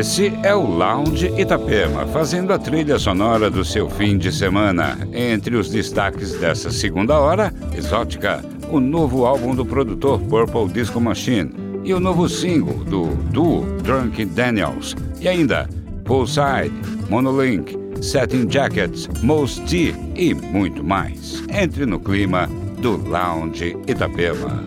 Esse é o Lounge Itapema, fazendo a trilha sonora do seu fim de semana. Entre os destaques dessa segunda hora, Exótica, o novo álbum do produtor Purple Disco Machine e o novo single do duo Drunk Daniels. E ainda, Poolside, Monolink, Satin Jackets, Mosty e muito mais. Entre no clima do Lounge Itapema.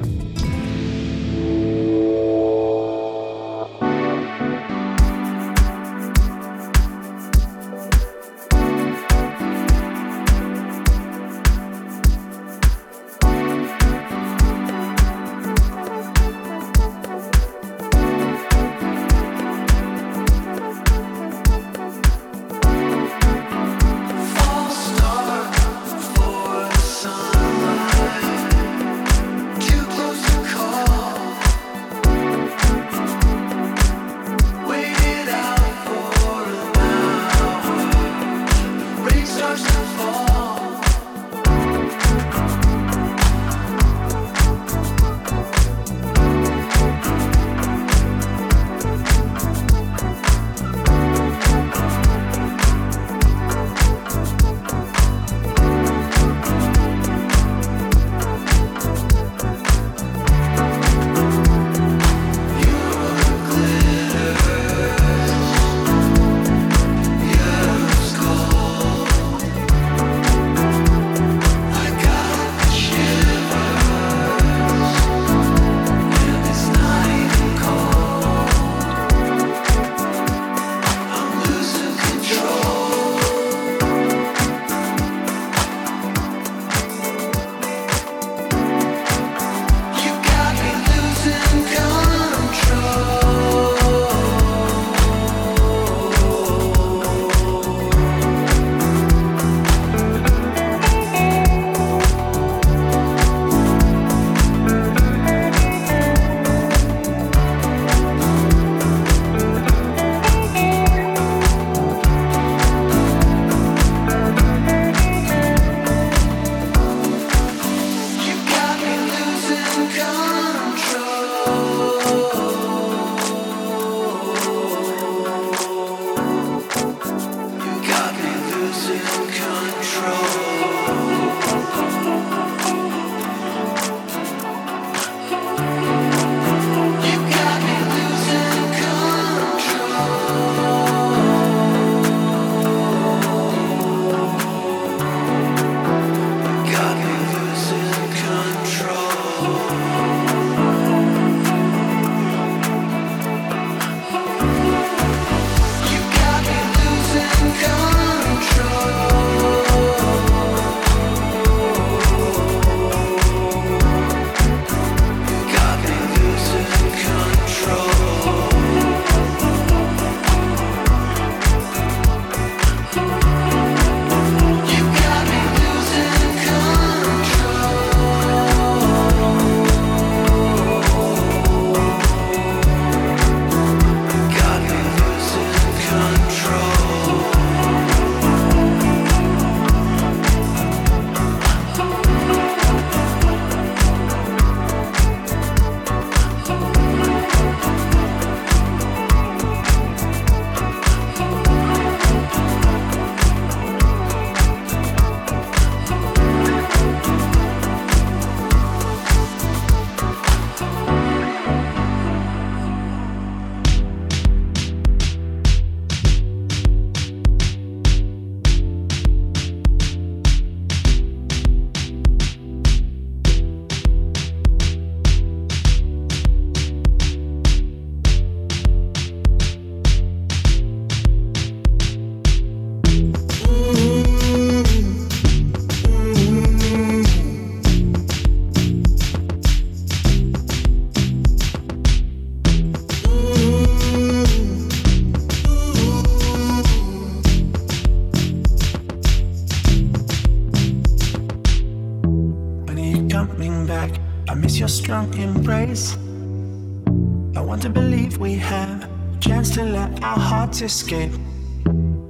Escape.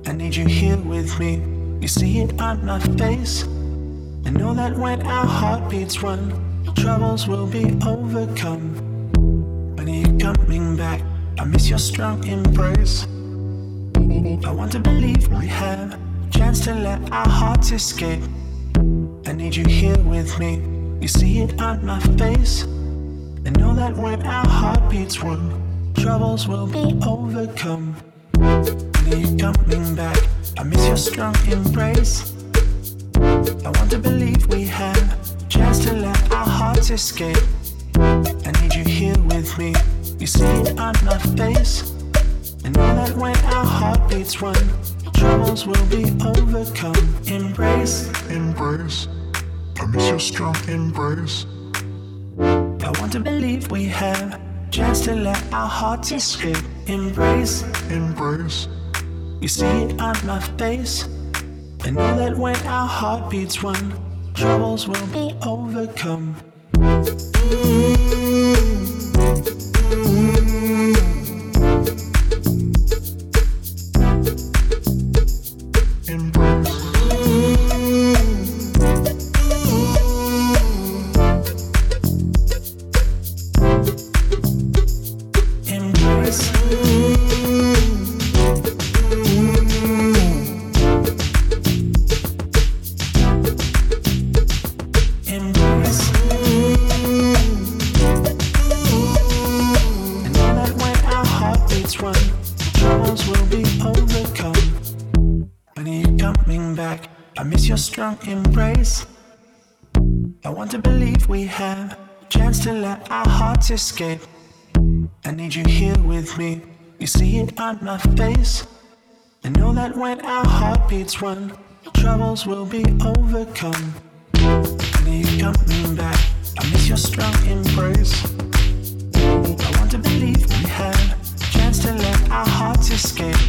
I need you here with me. You see it on my face. I know that when our heartbeats run, troubles will be overcome. When are you coming back? I miss your strong embrace. I want to believe we have a chance to let our hearts escape. I need you here with me. You see it on my face. I know that when our heartbeats work, troubles will be overcome. Are you coming back? I miss your strong embrace. I want to believe we have a chance to let our hearts escape. I need you here with me. You see it on my face. I know that when our heartbeats run, troubles will be overcome. Embrace, embrace. I miss your strong embrace. I want to believe we have a chance to let our hearts escape. Embrace, embrace. You see it on my face. I know that when our heartbeats run, troubles will be overcome. Escape. I need you here with me. You see it on my face. I know that when our heartbeats run, troubles will be overcome. I need you coming back. I miss your strong embrace. I want to believe we have a chance to let our hearts escape.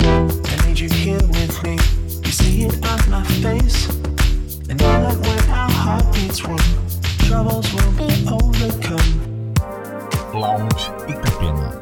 I need you here with me. You see it on my face. I know that when our heartbeats run, troubles will be overcome. Lounge Itapema.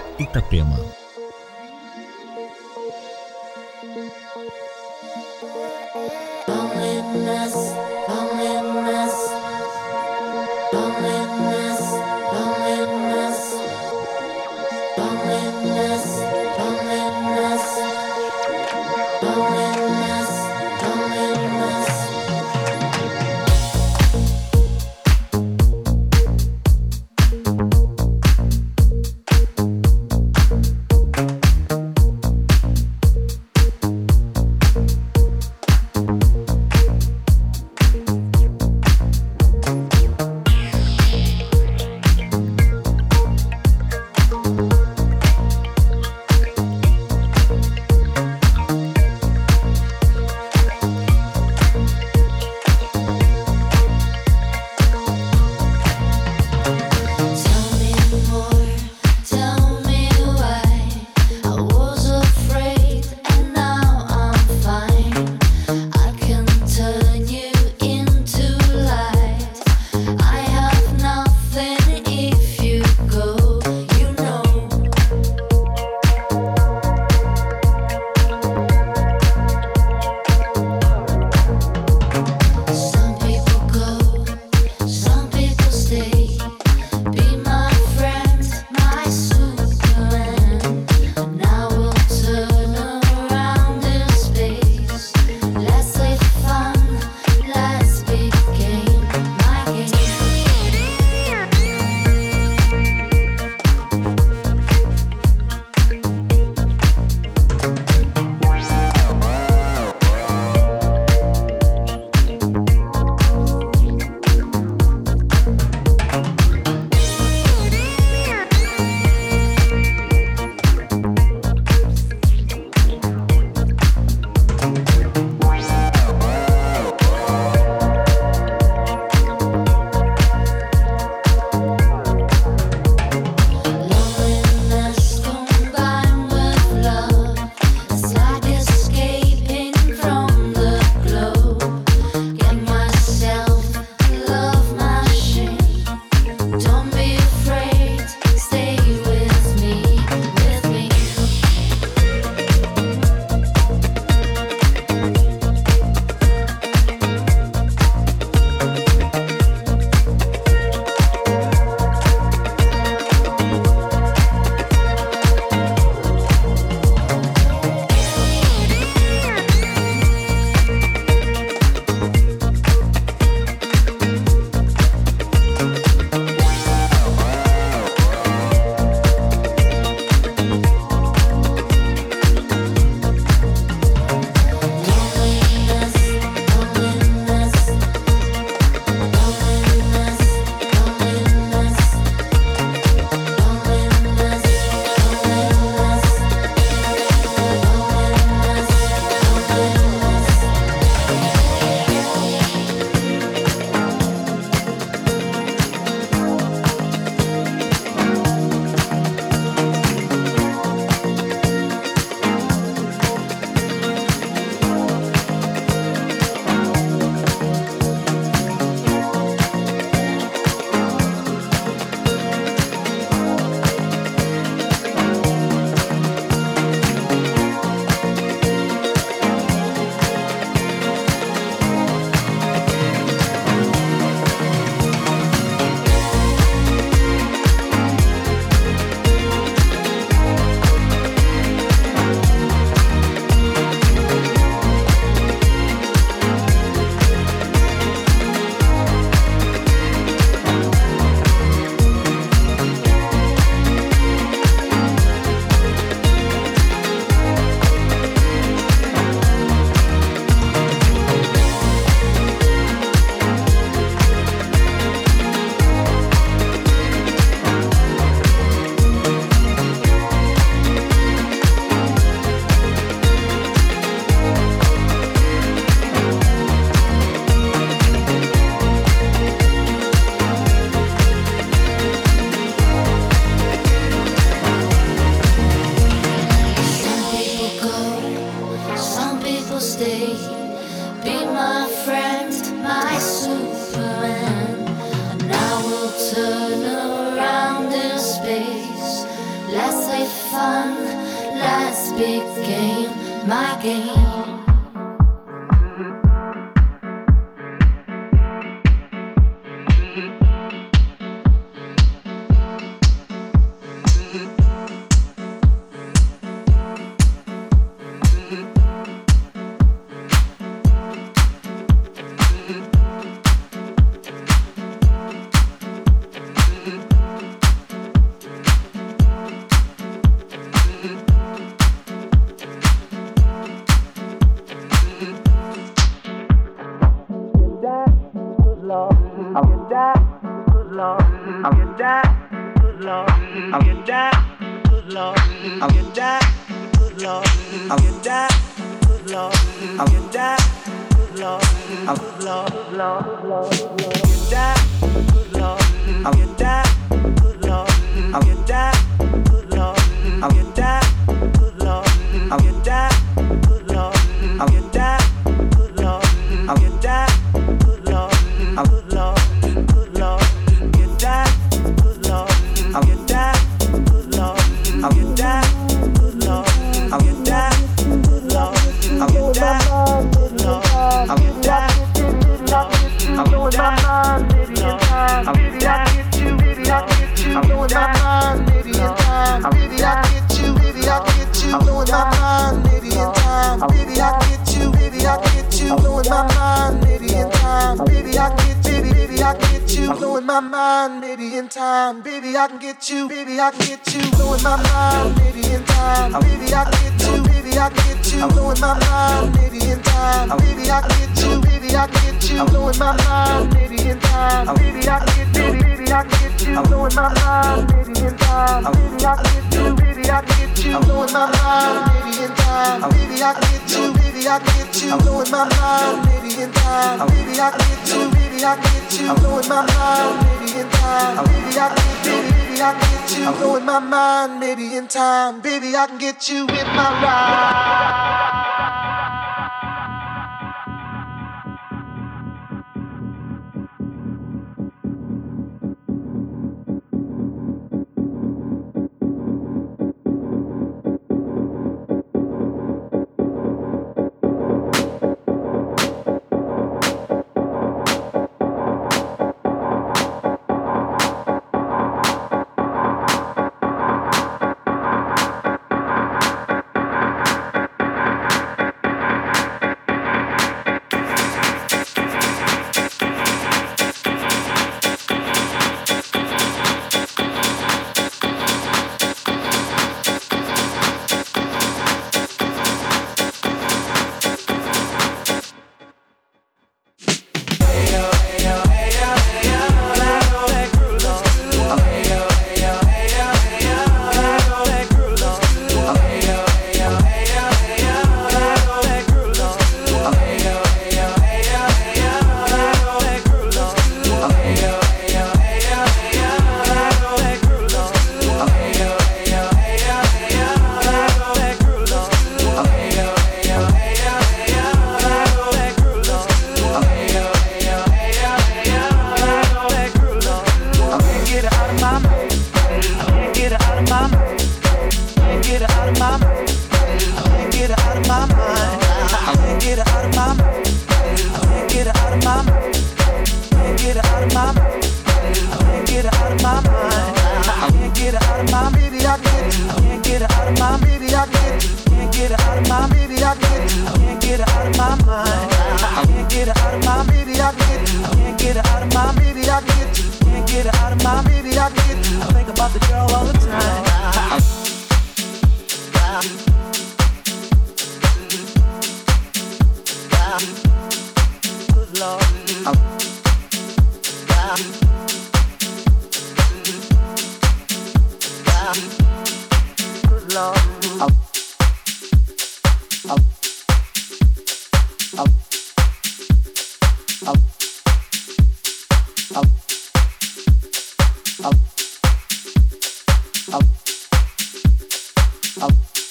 Lounge Itapema. big game, my game.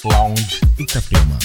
Lounge Itapema.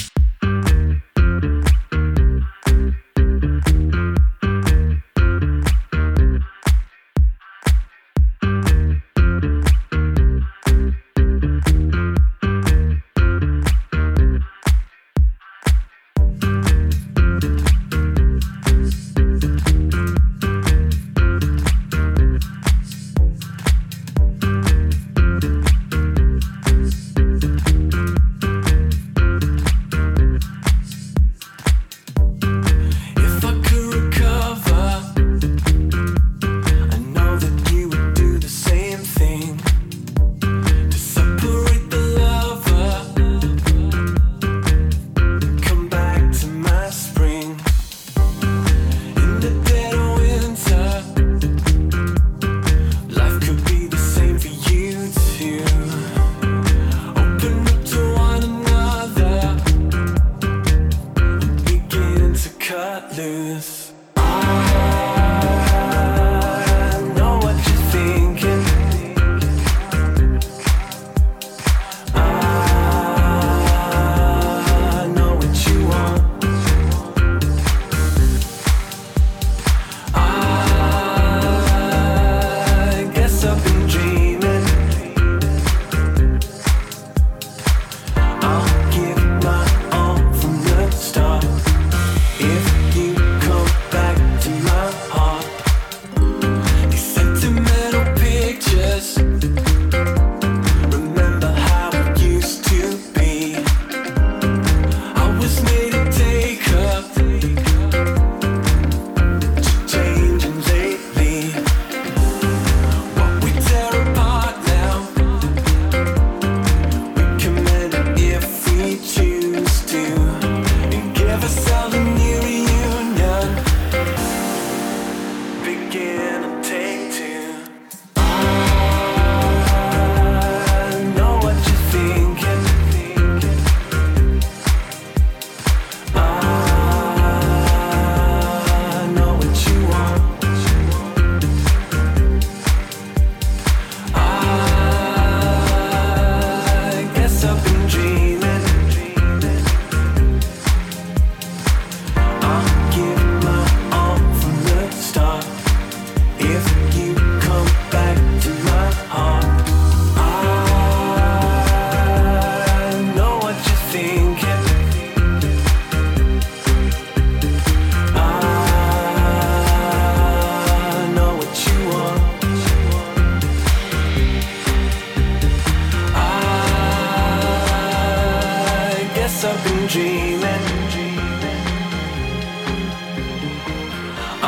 dreaming.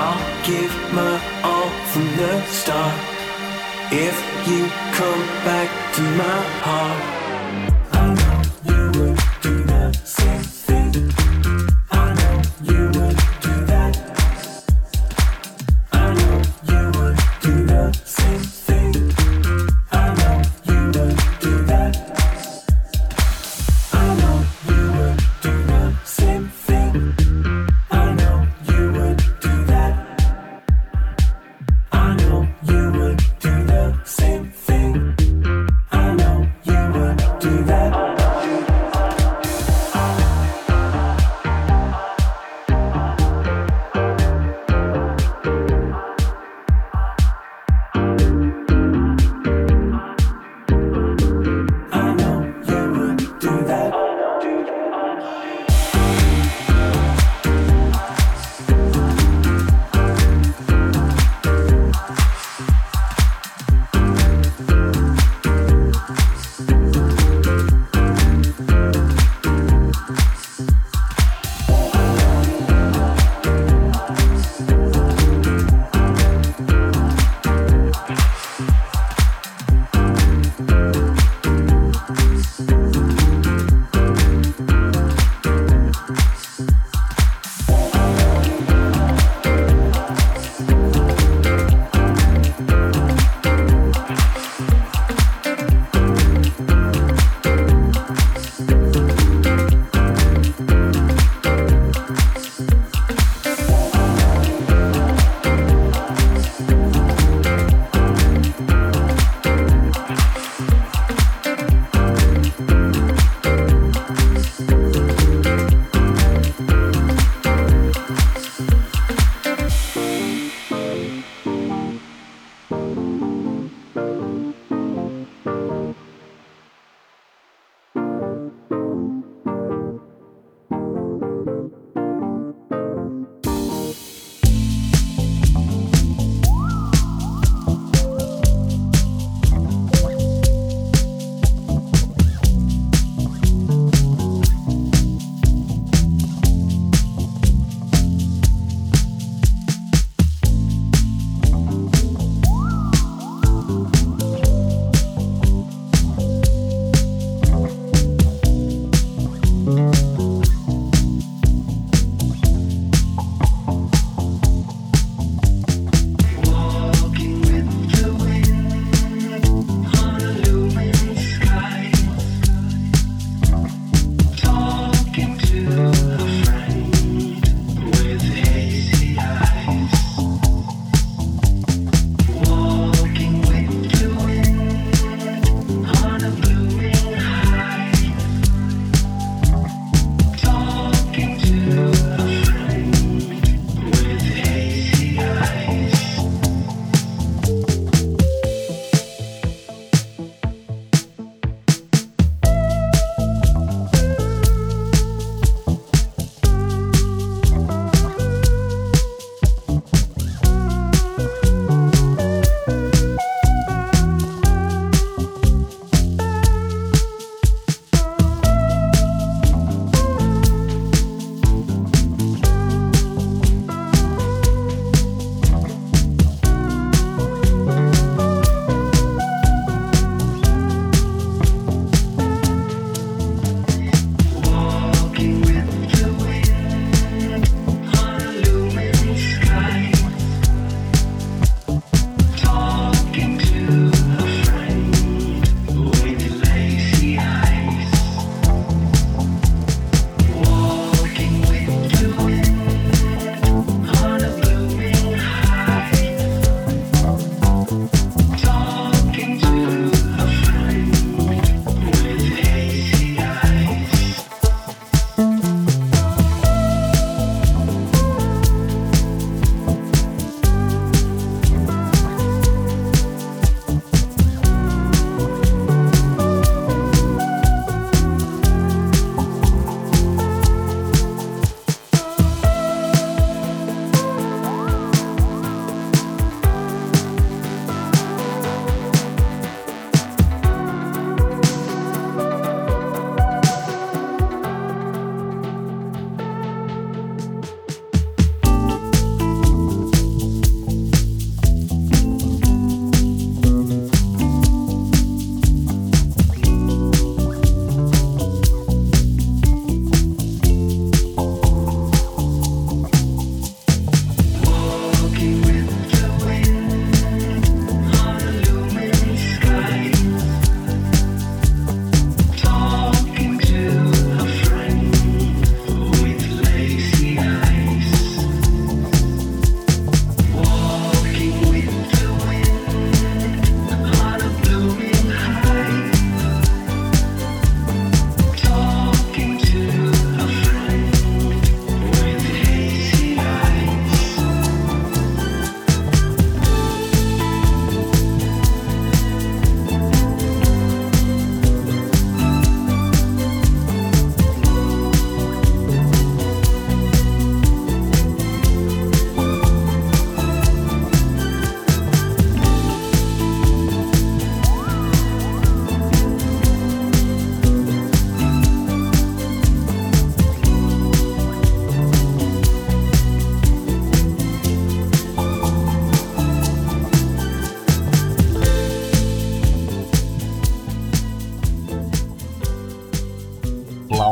I'll give my all from the start. If you come back to my heart, I know you would do the same thing. I know you would do that. I know you would do the same thing. I know you would do that. I know you would do the same thing. I know you would do that. I know you would do the same thing. I know you would.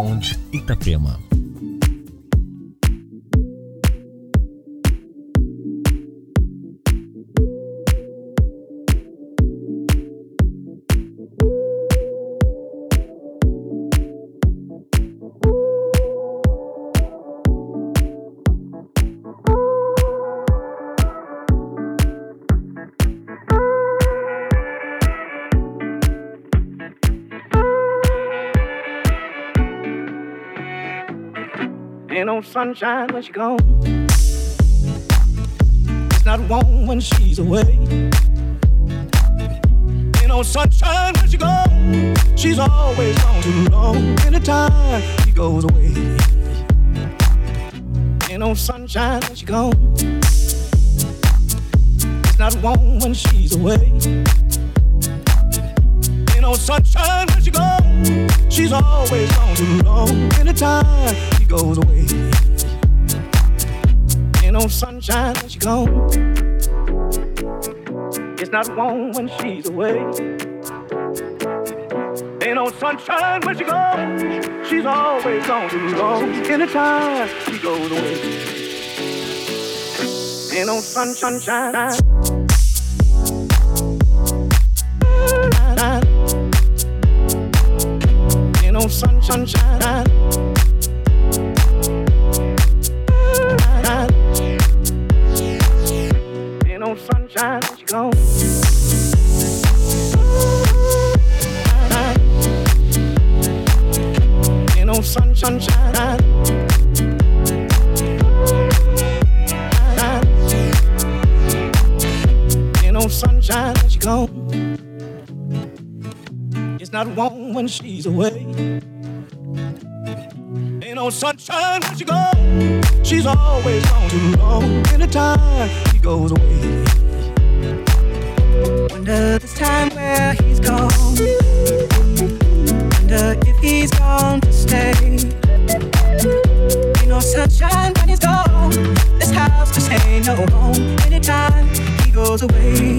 Lounge Itapema. Ain't no sunshine when she gone. It's not warm when she's away. Ain't no sunshine when she gone. She's always gone too long. Anytime she goes away. Ain't no sunshine when she gone. It's not warm when she's away. Ain't no sunshine when she gone. She's always gone too long. Anytime she goes away. Ain't no sunshine when she's gone. It's not warm when she's away. Ain't no sunshine when she goes. She's always gone too long. Anytime she goes away. Ain't no sunshine. No sunshine. Ain't no sunshine when she gone. Ain't no sunshine. Ain't no sunshine when she gone. It's not warm when she's away. Ain't no sunshine when she goes. She's always gone too long. Anytime she goes away. Wonder this time where he's gone. Wonder if he's gone to stay. Ain't no sunshine when he's gone. This house just ain't no home. Anytime he goes away.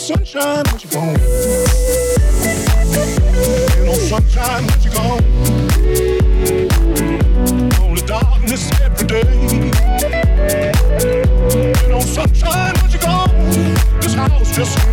Sunshine when she gone. Ain't no sunshine when she gone. Only darkness every day. Ain't no sunshine when she gone. This house just.